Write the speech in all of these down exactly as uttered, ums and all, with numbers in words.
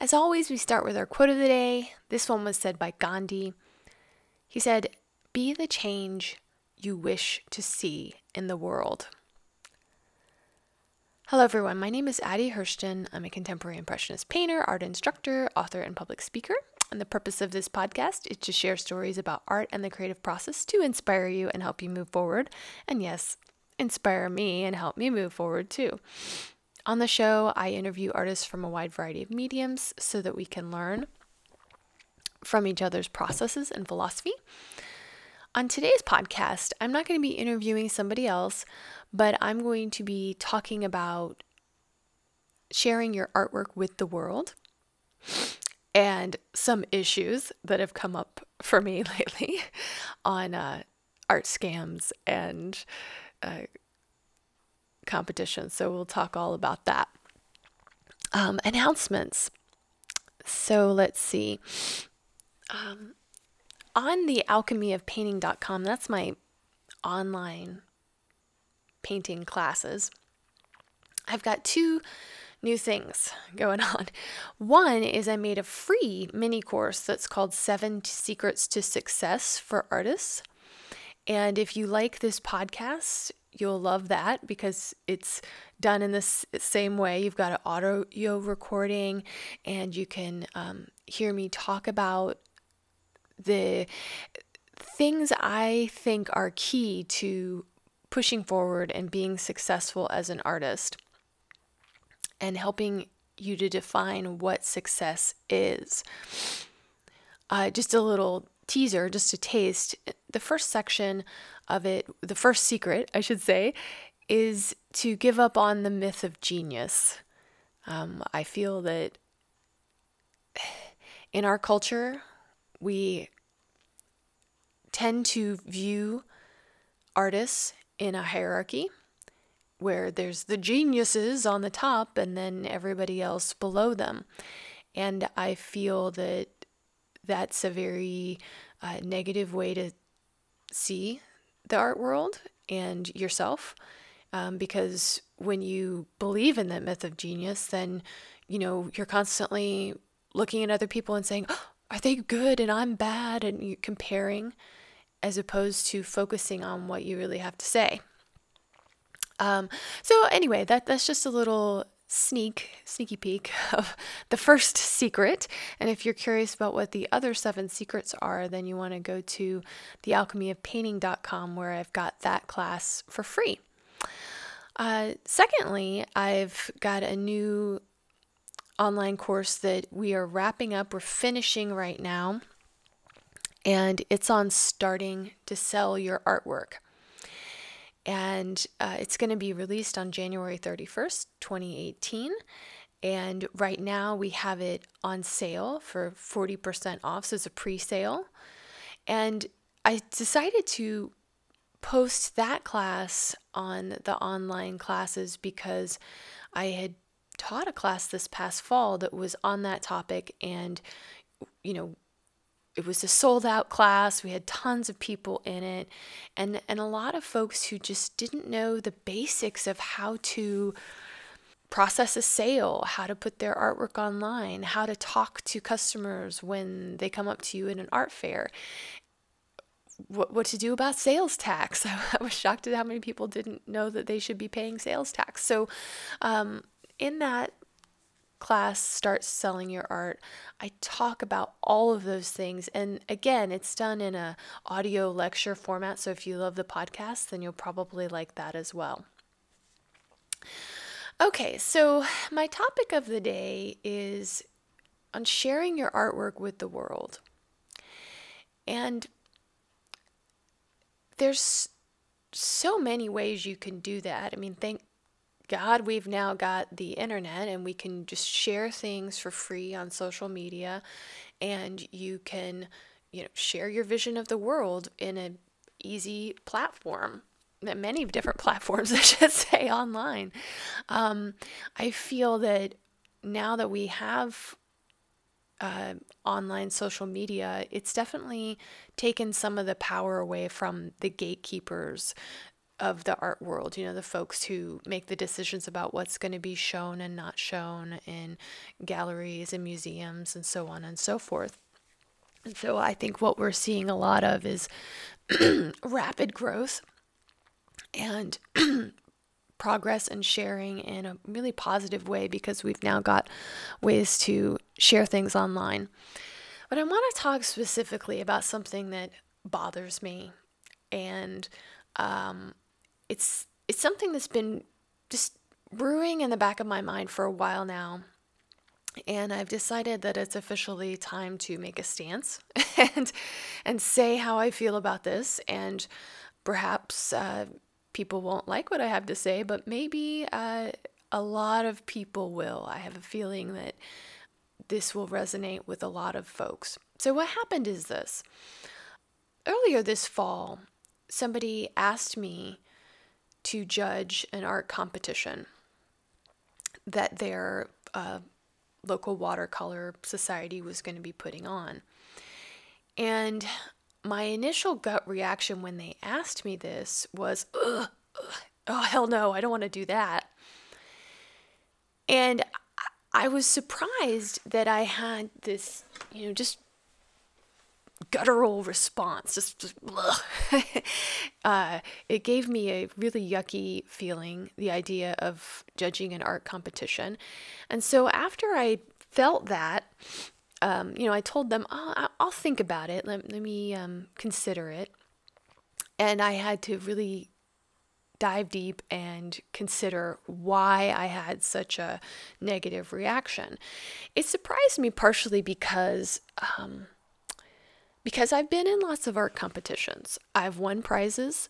As always, we start with our quote of the day. This one was said by Gandhi. He said, "Be the change you wish to see in the world." Hello everyone, my name is Addie Hirschten. I'm a contemporary impressionist painter, art instructor, author, and public speaker. And the purpose of this podcast is to share stories about art and the creative process to inspire you and help you move forward. And yes, inspire me and help me move forward too. On the show, I interview artists from a wide variety of mediums so that we can learn from each other's processes and philosophy. On today's podcast, I'm not going to be interviewing somebody else, but I'm going to be talking about sharing your artwork with the world and some issues that have come up for me lately on uh, art scams and uh, competition. So we'll talk all about that. Um, announcements. So let's see. Um, on the alchemy of painting dot com, that's my online painting classes. I've got two new things going on. One is I made a free mini course that's called Seven Secrets to Success for Artists. And if you like this podcast, you'll love that because it's done in the same way. You've got an audio recording and you can um, hear me talk about the things I think are key to pushing forward and being successful as an artist and helping you to define what success is. Uh, just a little teaser, just a taste. The first section of it, the first secret, I should say, is to give up on the myth of genius. Um, I feel that in our culture, we tend to view artists in a hierarchy where there's the geniuses on the top and then everybody else below them. And I feel that that's a very uh, negative way to see the art world and yourself. Um, because when you believe in that myth of genius, then, you know, you're constantly looking at other people and saying, "Oh, are they good and I'm bad?" And you're comparing as opposed to focusing on what you really have to say. Um, so anyway, that that's just a little sneak, sneaky peek of the first secret. And if you're curious about what the other seven secrets are, then you want to go to the alchemy of painting dot com where I've got that class for free. Uh, secondly, I've got a new online course that we are wrapping up. We're finishing right now, and it's on starting to sell your artwork. And uh, it's going to be released on January thirty-first, twenty eighteen. And right now we have it on sale for forty percent off. So it's a pre-sale. And I decided to post that class on the online classes because I had taught a class this past fall that was on that topic, and you know, it was a sold out class. We had tons of people in it, and and a lot of folks who just didn't know the basics of how to process a sale, how to put their artwork online, how to talk to customers when they come up to you in an art fair, what what to do about sales tax. I was shocked at how many people didn't know that they should be paying sales tax. So um in that class, Start Selling Your Art, I talk about all of those things. And again, it's done in a audio lecture format. So if you love the podcast, then you'll probably like that as well. Okay, so my topic of the day is on sharing your artwork with the world. And there's so many ways you can do that. I mean, thank God, we've now got the internet and we can just share things for free on social media, and you can, you know, share your vision of the world in an easy platform, many different platforms, I should say, online. Um, I feel that now that we have uh, online social media, it's definitely taken some of the power away from the gatekeepers of the art world, you know, the folks who make the decisions about what's going to be shown and not shown in galleries and museums and so on and so forth. And so I think what we're seeing a lot of is rapid growth and progress and sharing in a really positive way, because we've now got ways to share things online. But I want to talk specifically about something that bothers me, and um, it's it's something that's been just brewing in the back of my mind for a while now, and I've decided that it's officially time to make a stance and and say how I feel about this. And perhaps uh, people won't like what I have to say, but maybe uh, a lot of people will. I have a feeling that this will resonate with a lot of folks. So what happened is this. Earlier this fall, somebody asked me to judge an art competition that their uh, local watercolor society was going to be putting on. And my initial gut reaction when they asked me this was, ugh, ugh, oh, hell no, I don't want to do that. And I was surprised that I had this, you know, just guttural response. Just, just ugh. uh, it gave me a really yucky feeling, the idea of judging an art competition. And so after I felt that, Um, you know, I told them, oh, I'll think about it. Let, let me um, consider it. And I had to really dive deep and consider why I had such a negative reaction. It surprised me partially because um, because I've been in lots of art competitions. I've won prizes.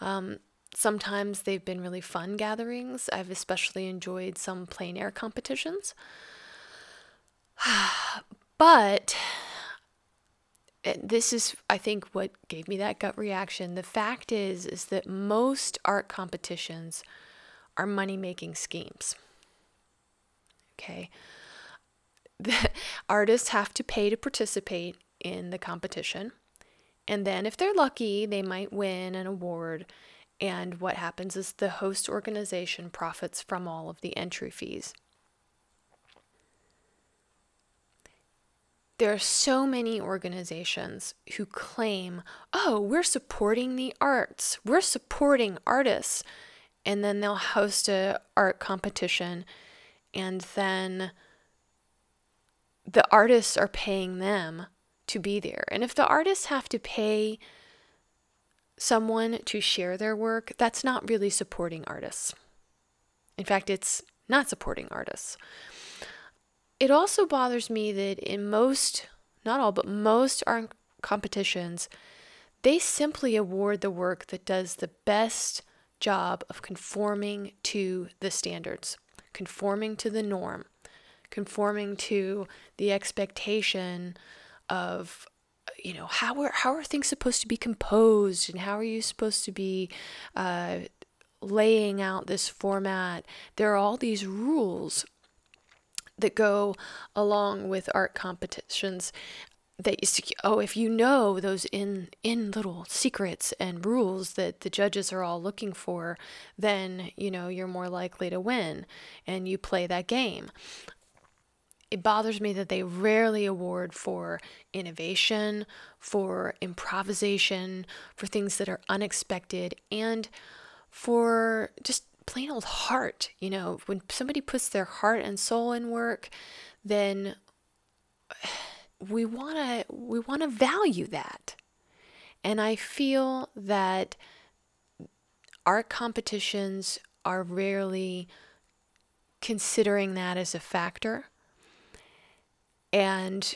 Um, sometimes they've been really fun gatherings. I've especially enjoyed some plein air competitions. But this is, I think, what gave me that gut reaction. The fact is, is that most art competitions are money-making schemes. Okay? The artists have to pay to participate in the competition. And then if they're lucky, they might win an award. And what happens is the host organization profits from all of the entry fees. There are so many organizations who claim, oh, we're supporting the arts, we're supporting artists, and then they'll host an art competition, and then the artists are paying them to be there. And if the artists have to pay someone to share their work, that's not really supporting artists. In fact, it's not supporting artists. It also bothers me that in most, not all, but most art competitions, they simply award the work that does the best job of conforming to the standards, conforming to the norm, conforming to the expectation of, you know, how are, how are things supposed to be composed, and how are you supposed to be uh, laying out this format? There are all these rules that go along with art competitions that you sec- oh, if you know those in in little secrets and rules that the judges are all looking for, then, you know, you're more likely to win and you play that game. It bothers me that they rarely award for innovation, for improvisation, for things that are unexpected, and for just plain old heart. You know, when somebody puts their heart and soul in work, then we want to we want to value that. And I feel that art competitions are rarely considering that as a factor. And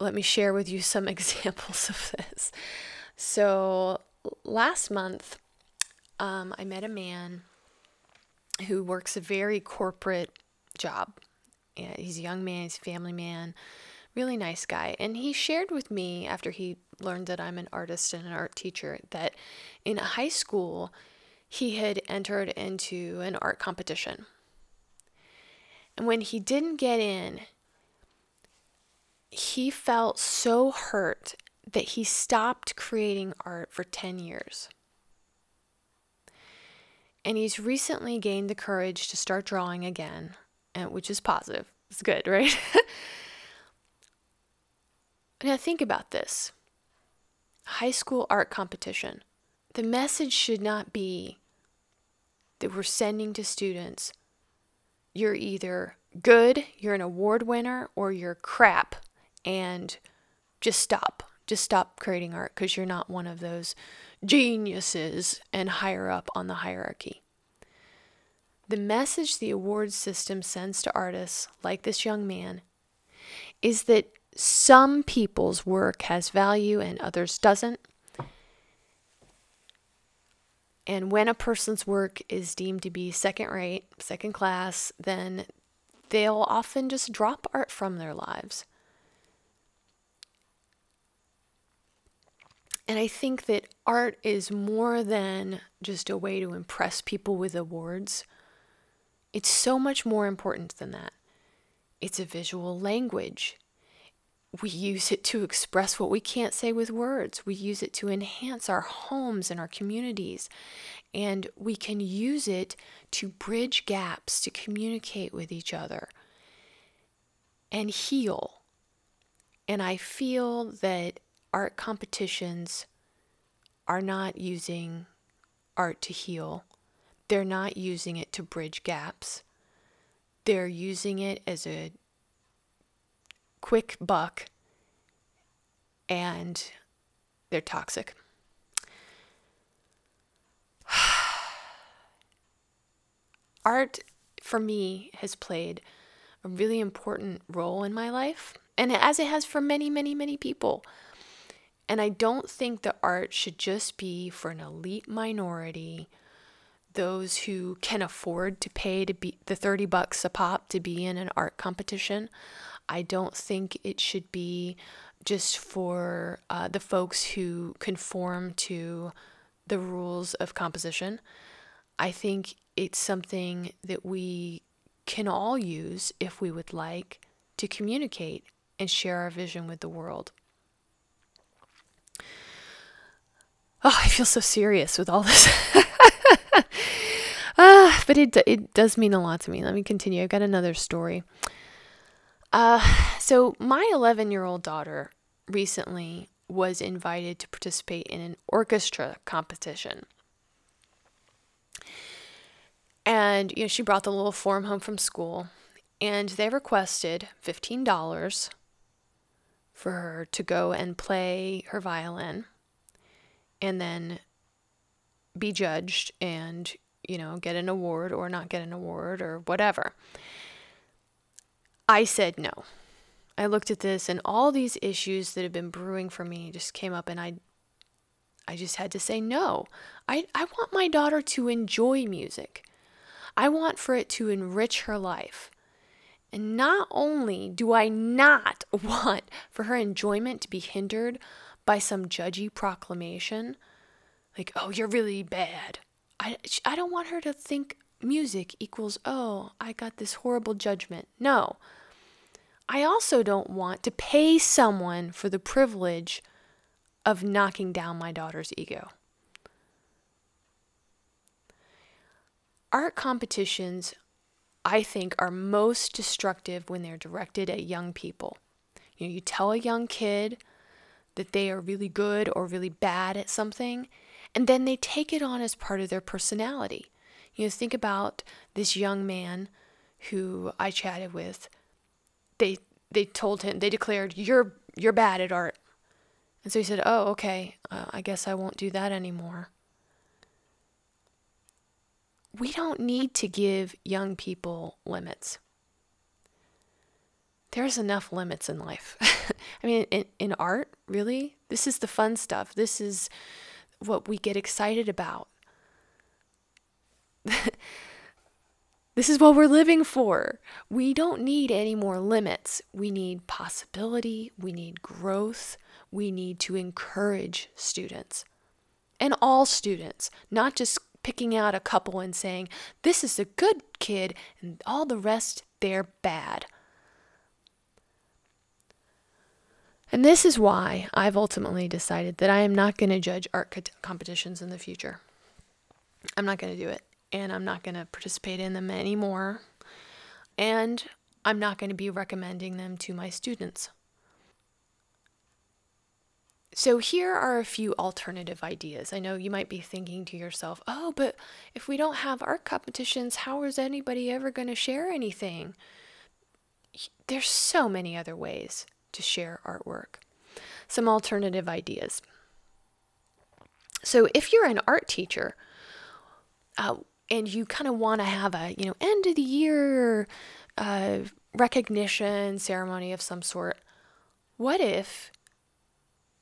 let me share with you some examples of this. So last month, um, I met a man who works a very corporate job. Yeah, he's a young man, he's a family man, really nice guy. And he shared with me, after he learned that I'm an artist and an art teacher, that in high school, he had entered into an art competition. And when he didn't get in, he felt so hurt that he stopped creating art for ten years. And he's recently gained the courage to start drawing again, and which is positive. It's good, right? Now think about this. High school art competition. The message should not be that we're sending to students, you're either good, you're an award winner, or you're crap, and just stop. Just stop creating art because you're not one of those geniuses and higher up on the hierarchy. The message the award system sends to artists like this young man is that some people's work has value and others doesn't. And when a person's work is deemed to be second rate, second class, then they'll often just drop art from their lives. And I think that art is more than just a way to impress people with awards. It's so much more important than that. It's a visual language. We use it to express what we can't say with words. We use it to enhance our homes and our communities. And we can use it to bridge gaps, to communicate with each other and heal. And I feel that art competitions are not using art to heal. They're not using it to bridge gaps. They're using it as a quick buck, and they're toxic. Art, for me, has played a really important role in my life, and as it has for many, many, many people. And I don't think that art should just be for an elite minority, those who can afford to pay to be the thirty bucks a pop to be in an art competition. I don't think it should be just for uh, the folks who conform to the rules of composition. I think it's something that we can all use if we would like to communicate and share our vision with the world. Oh, I feel so serious with all this. ah, but it it does mean a lot to me. Let me continue. I've got another story. Uh, so my eleven-year-old daughter recently was invited to participate in an orchestra competition. And, you know, she brought the little form home from school, and they requested fifteen dollars for her to go and play her violin and then be judged and, you know, get an award or not get an award or whatever. I said no. I looked at this, and all these issues that have been brewing for me just came up, and I I just had to say no. I, I want my daughter to enjoy music. I want for it to enrich her life. And not only do I not want for her enjoyment to be hindered by some judgy proclamation, like, oh, you're really bad. I, I don't want her to think music equals, oh, I got this horrible judgment. No. I also don't want to pay someone for the privilege of knocking down my daughter's ego. Art competitions, I think, are most destructive when they're directed at young people. You know, you tell a young kid that they are really good or really bad at something, and then they take it on as part of their personality. You know, think about this young man who I chatted with. They they told him, they declared, you're you're bad at art. And so he said, oh, okay, uh, I guess I won't do that anymore. We don't need to give young people limits. There's enough limits in life. I mean, in, in art, really, this is the fun stuff. This is what we get excited about. This is what we're living for. We don't need any more limits. We need possibility. We need growth. We need to encourage students. And all students, not just picking out a couple and saying, this is a good kid and all the rest, they're bad. And this is why I've ultimately decided that I am not going to judge art co- competitions in the future. I'm not going to do it. And I'm not going to participate in them anymore. And I'm not going to be recommending them to my students. So here are a few alternative ideas. I know you might be thinking to yourself, oh, but if we don't have art competitions, how is anybody ever going to share anything? There's so many other ways to share artwork. Some alternative ideas. So if you're an art teacher, uh, and you kind of want to have a, you know, end of the year uh, recognition ceremony of some sort. What if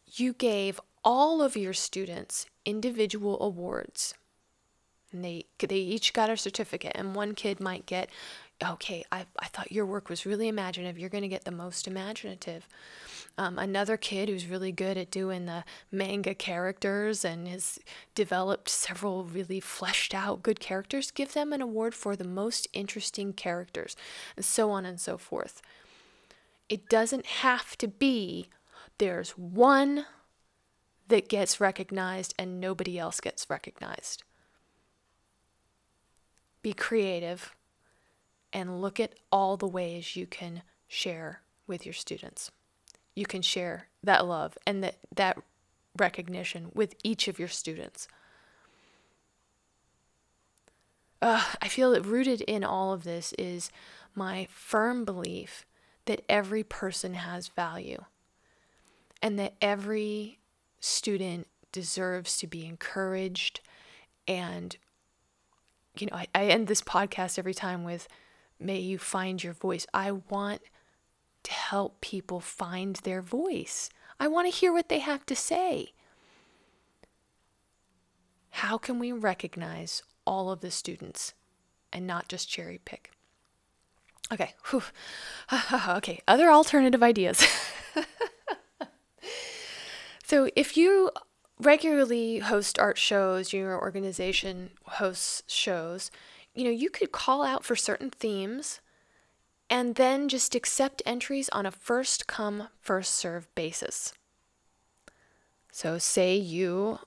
you gave all of your students individual awards? And they they each got a certificate, and one kid might get, okay, I I thought your work was really imaginative. You're going to get the most imaginative. Um, another kid who's really good at doing the manga characters and has developed several really fleshed out good characters, give them an award for the most interesting characters, and so on and so forth. It doesn't have to be there's one that gets recognized and nobody else gets recognized. Be creative and look at all the ways you can share with your students. You can share that love and that, that recognition with each of your students. Uh, I feel that rooted in all of this is my firm belief that every person has value and that every student deserves to be encouraged. And, you know, I, I end this podcast every time with, may you find your voice. I want to help people find their voice. I want to hear what they have to say. How can we recognize all of the students and not just cherry pick? Okay, okay. Other alternative ideas. So if you regularly host art shows, your organization hosts shows, you know, you could call out for certain themes and then just accept entries on a first-come, first-served basis. So say you,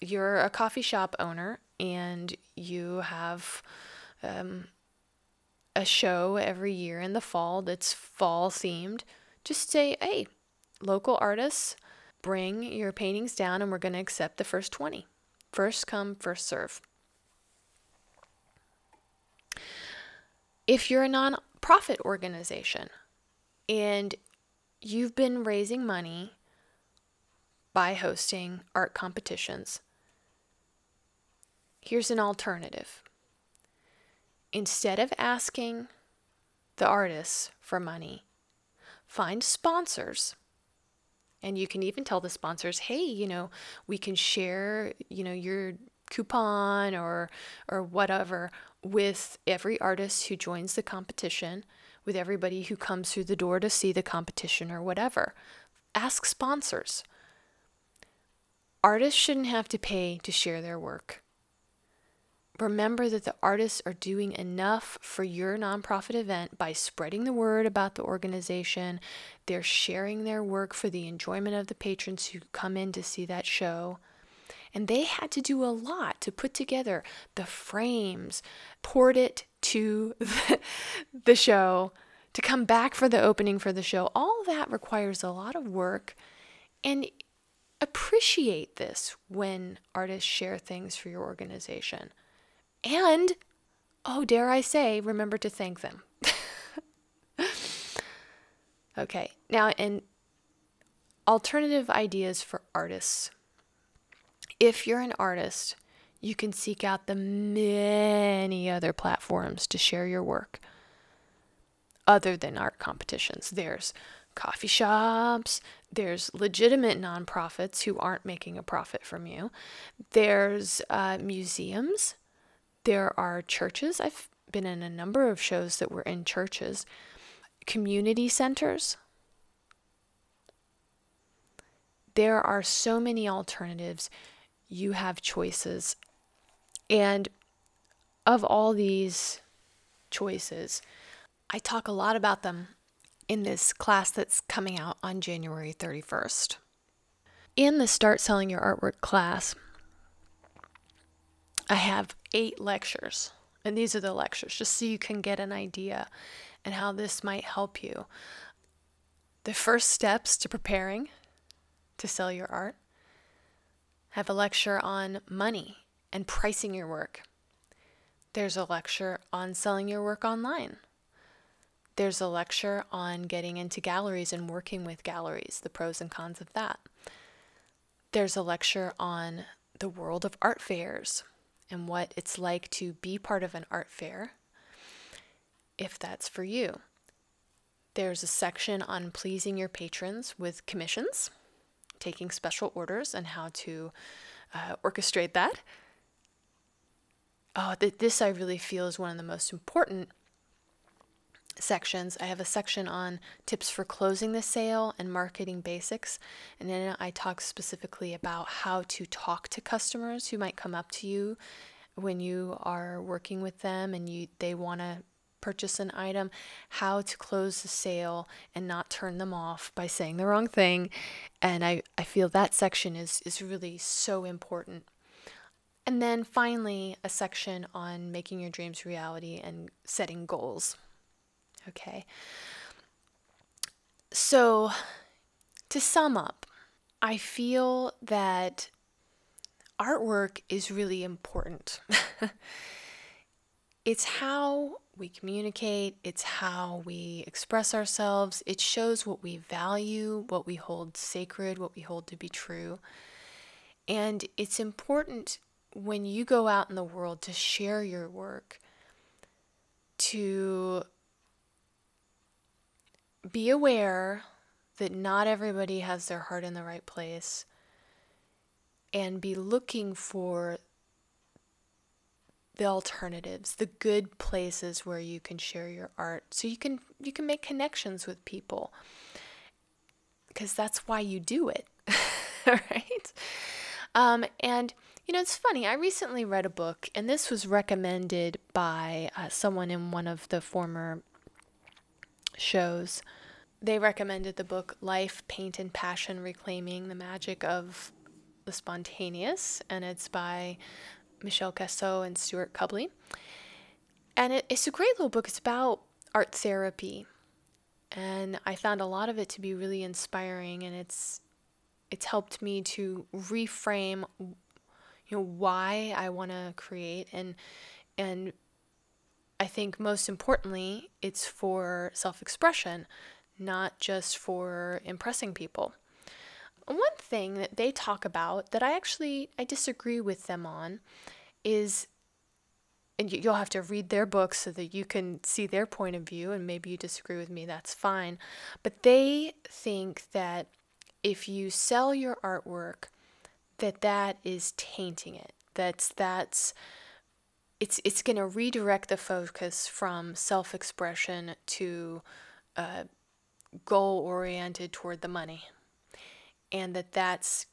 you're a coffee shop owner and you have um, a show every year in the fall that's fall-themed. Just say, hey, local artists, bring your paintings down and we're going to accept the first twenty. First-come, first-serve. If you're a nonprofit organization and you've been raising money by hosting art competitions, here's an alternative. Instead of asking the artists for money, find sponsors. And you can even tell the sponsors, hey, you know, we can share, you know, your coupon or or whatever with every artist who joins the competition, with everybody who comes through the door to see the competition or whatever. Ask sponsors. Artists shouldn't have to pay to share their work. Remember that the artists are doing enough for your nonprofit event by spreading the word about the organization. They're sharing their work for the enjoyment of the patrons who come in to see that show. And they had to do a lot to put together the frames, port it to the, the show, to come back for the opening for the show. All that requires a lot of work. And appreciate this when artists share things for your organization. And, oh, dare I say, remember to thank them. Okay, now, and alternative ideas for artists. If you're an artist, you can seek out the many other platforms to share your work other than art competitions. There's coffee shops. There's legitimate nonprofits who aren't making a profit from you. There's uh, museums. There are churches. I've been in a number of shows that were in churches, community centers. There are so many alternatives. You have choices. And of all these choices, I talk a lot about them in this class that's coming out on January thirty-first. In the Start Selling Your Artwork class, I have eight lectures, and these are the lectures, just so you can get an idea and how this might help you. The first steps to preparing to sell your art. I have a lecture on money and pricing your work. There's a lecture on selling your work online. There's a lecture on getting into galleries and working with galleries, the pros and cons of that. There's a lecture on the world of art fairs and what it's like to be part of an art fair, if that's for you. There's a section on pleasing your patrons with commissions, taking special orders and how to uh, orchestrate that. Oh, th- this I really feel is one of the most important sections. I have a section on tips for closing the sale and marketing basics, and then I talk specifically about how to talk to customers who might come up to you when you are working with them and you they want to purchase an item, how to close the sale and not turn them off by saying the wrong thing. And I, I feel that section is, is really so important. And then finally, a section on making your dreams reality and setting goals. Okay. So to sum up, I feel that artwork is really important. It's how we communicate, it's how we express ourselves, it shows what we value, what we hold sacred, what we hold to be true. And it's important when you go out in the world to share your work, to be aware that not everybody has their heart in the right place, and be looking for the alternatives, the good places where you can share your art, so you can you can make connections with people, because that's why you do it. Right? Um, and you know, it's funny. I recently read a book, and this was recommended by uh, someone in one of the former shows. They recommended the book Life, Paint, and Passion: Reclaiming the Magic of the Spontaneous, and it's by Michelle Casso and Stuart Cubley. And it, it's a great little book. It's about art therapy, and I found a lot of it to be really inspiring, and it's it's helped me to reframe, you know, why I want to create, and and I think most importantly, it's for self-expression, not just for impressing people. One thing that they talk about that I actually, I disagree with them on is, and you'll have to read their book so that you can see their point of view, and maybe you disagree with me, that's fine. But they think that if you sell your artwork, that that is tainting it. That's, that's, It's it's going to redirect the focus from self-expression to uh, goal-oriented toward the money, and that that's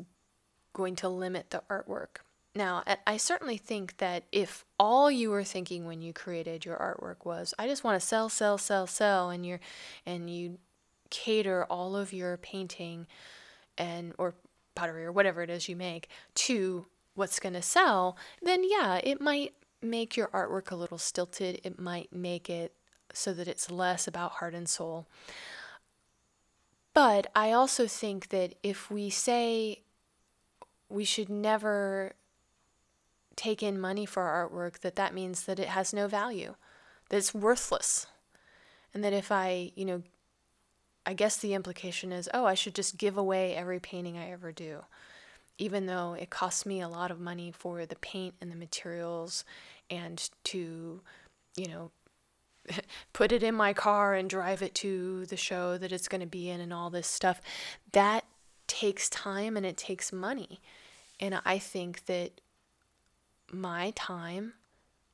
going to limit the artwork. Now, I certainly think that if all you were thinking when you created your artwork was, I just want to sell, sell, sell, sell, and you're and you cater all of your painting and or pottery or whatever it is you make to what's going to sell, then yeah, it might make your artwork a little stilted. It might make it so that it's less about heart and soul. But I also think that if we say we should never take in money for our artwork, that that means that it has no value, that it's worthless. And that if I, you know, I guess the implication is, oh, I should just give away every painting I ever do, even though it costs me a lot of money for the paint and the materials and to, you know, put it in my car and drive it to the show that it's going to be in and all this stuff. That takes time and it takes money. And I think that my time,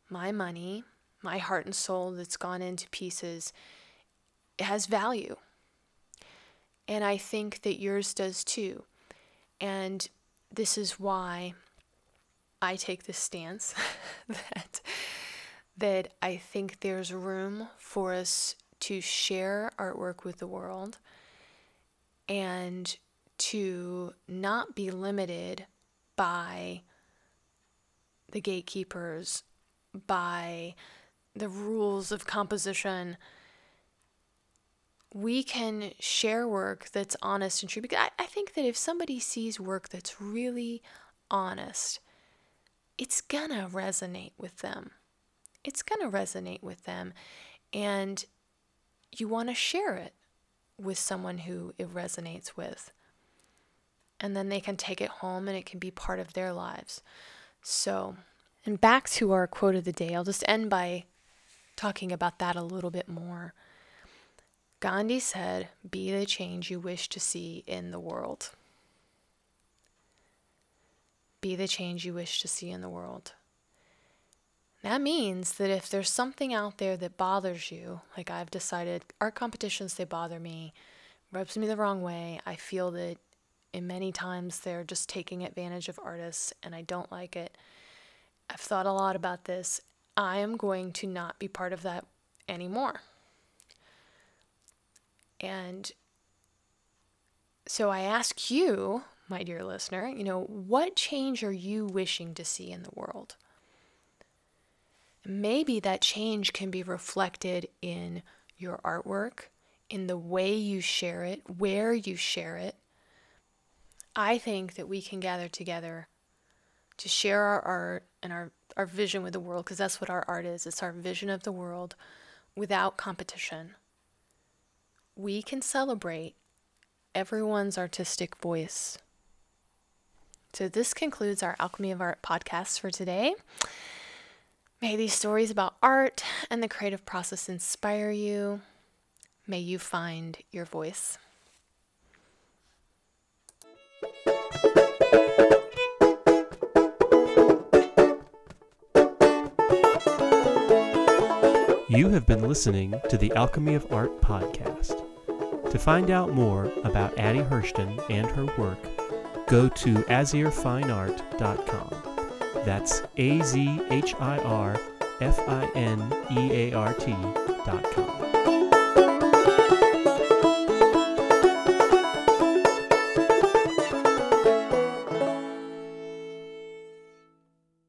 my money, my heart and soul that's gone into pieces, it has value. And I think that yours does too. And this is why I take this stance that that I think there's room for us to share artwork with the world and to not be limited by the gatekeepers, by the rules of composition. We can share work that's honest and true. Because I, I think that if somebody sees work that's really honest, it's gonna resonate with them. It's gonna resonate with them. And you wanna share it with someone who it resonates with. And then they can take it home and it can be part of their lives. So, and back to our quote of the day. I'll just end by talking about that a little bit more. Gandhi said, "Be the change you wish to see in the world." Be the change you wish to see in the world. That means that if there's something out there that bothers you, like I've decided, art competitions, they bother me, rubs me the wrong way. I feel that in many times they're just taking advantage of artists and I don't like it. I've thought a lot about this. I am going to not be part of that anymore. And so I ask you, my dear listener, you know, what change are you wishing to see in the world? Maybe that change can be reflected in your artwork, in the way you share it, where you share it. I think that we can gather together to share our art and our, our vision with the world, because that's what our art is. It's our vision of the world without competition. We can celebrate everyone's artistic voice. So this concludes our Alchemy of Art podcast for today. May these stories about art and the creative process inspire you. May you find your voice. You have been listening to the Alchemy of Art podcast. To find out more about Addie Hirschten and her work, go to azhir fine art dot com. That's A Z H I R F I N E A R T dot com.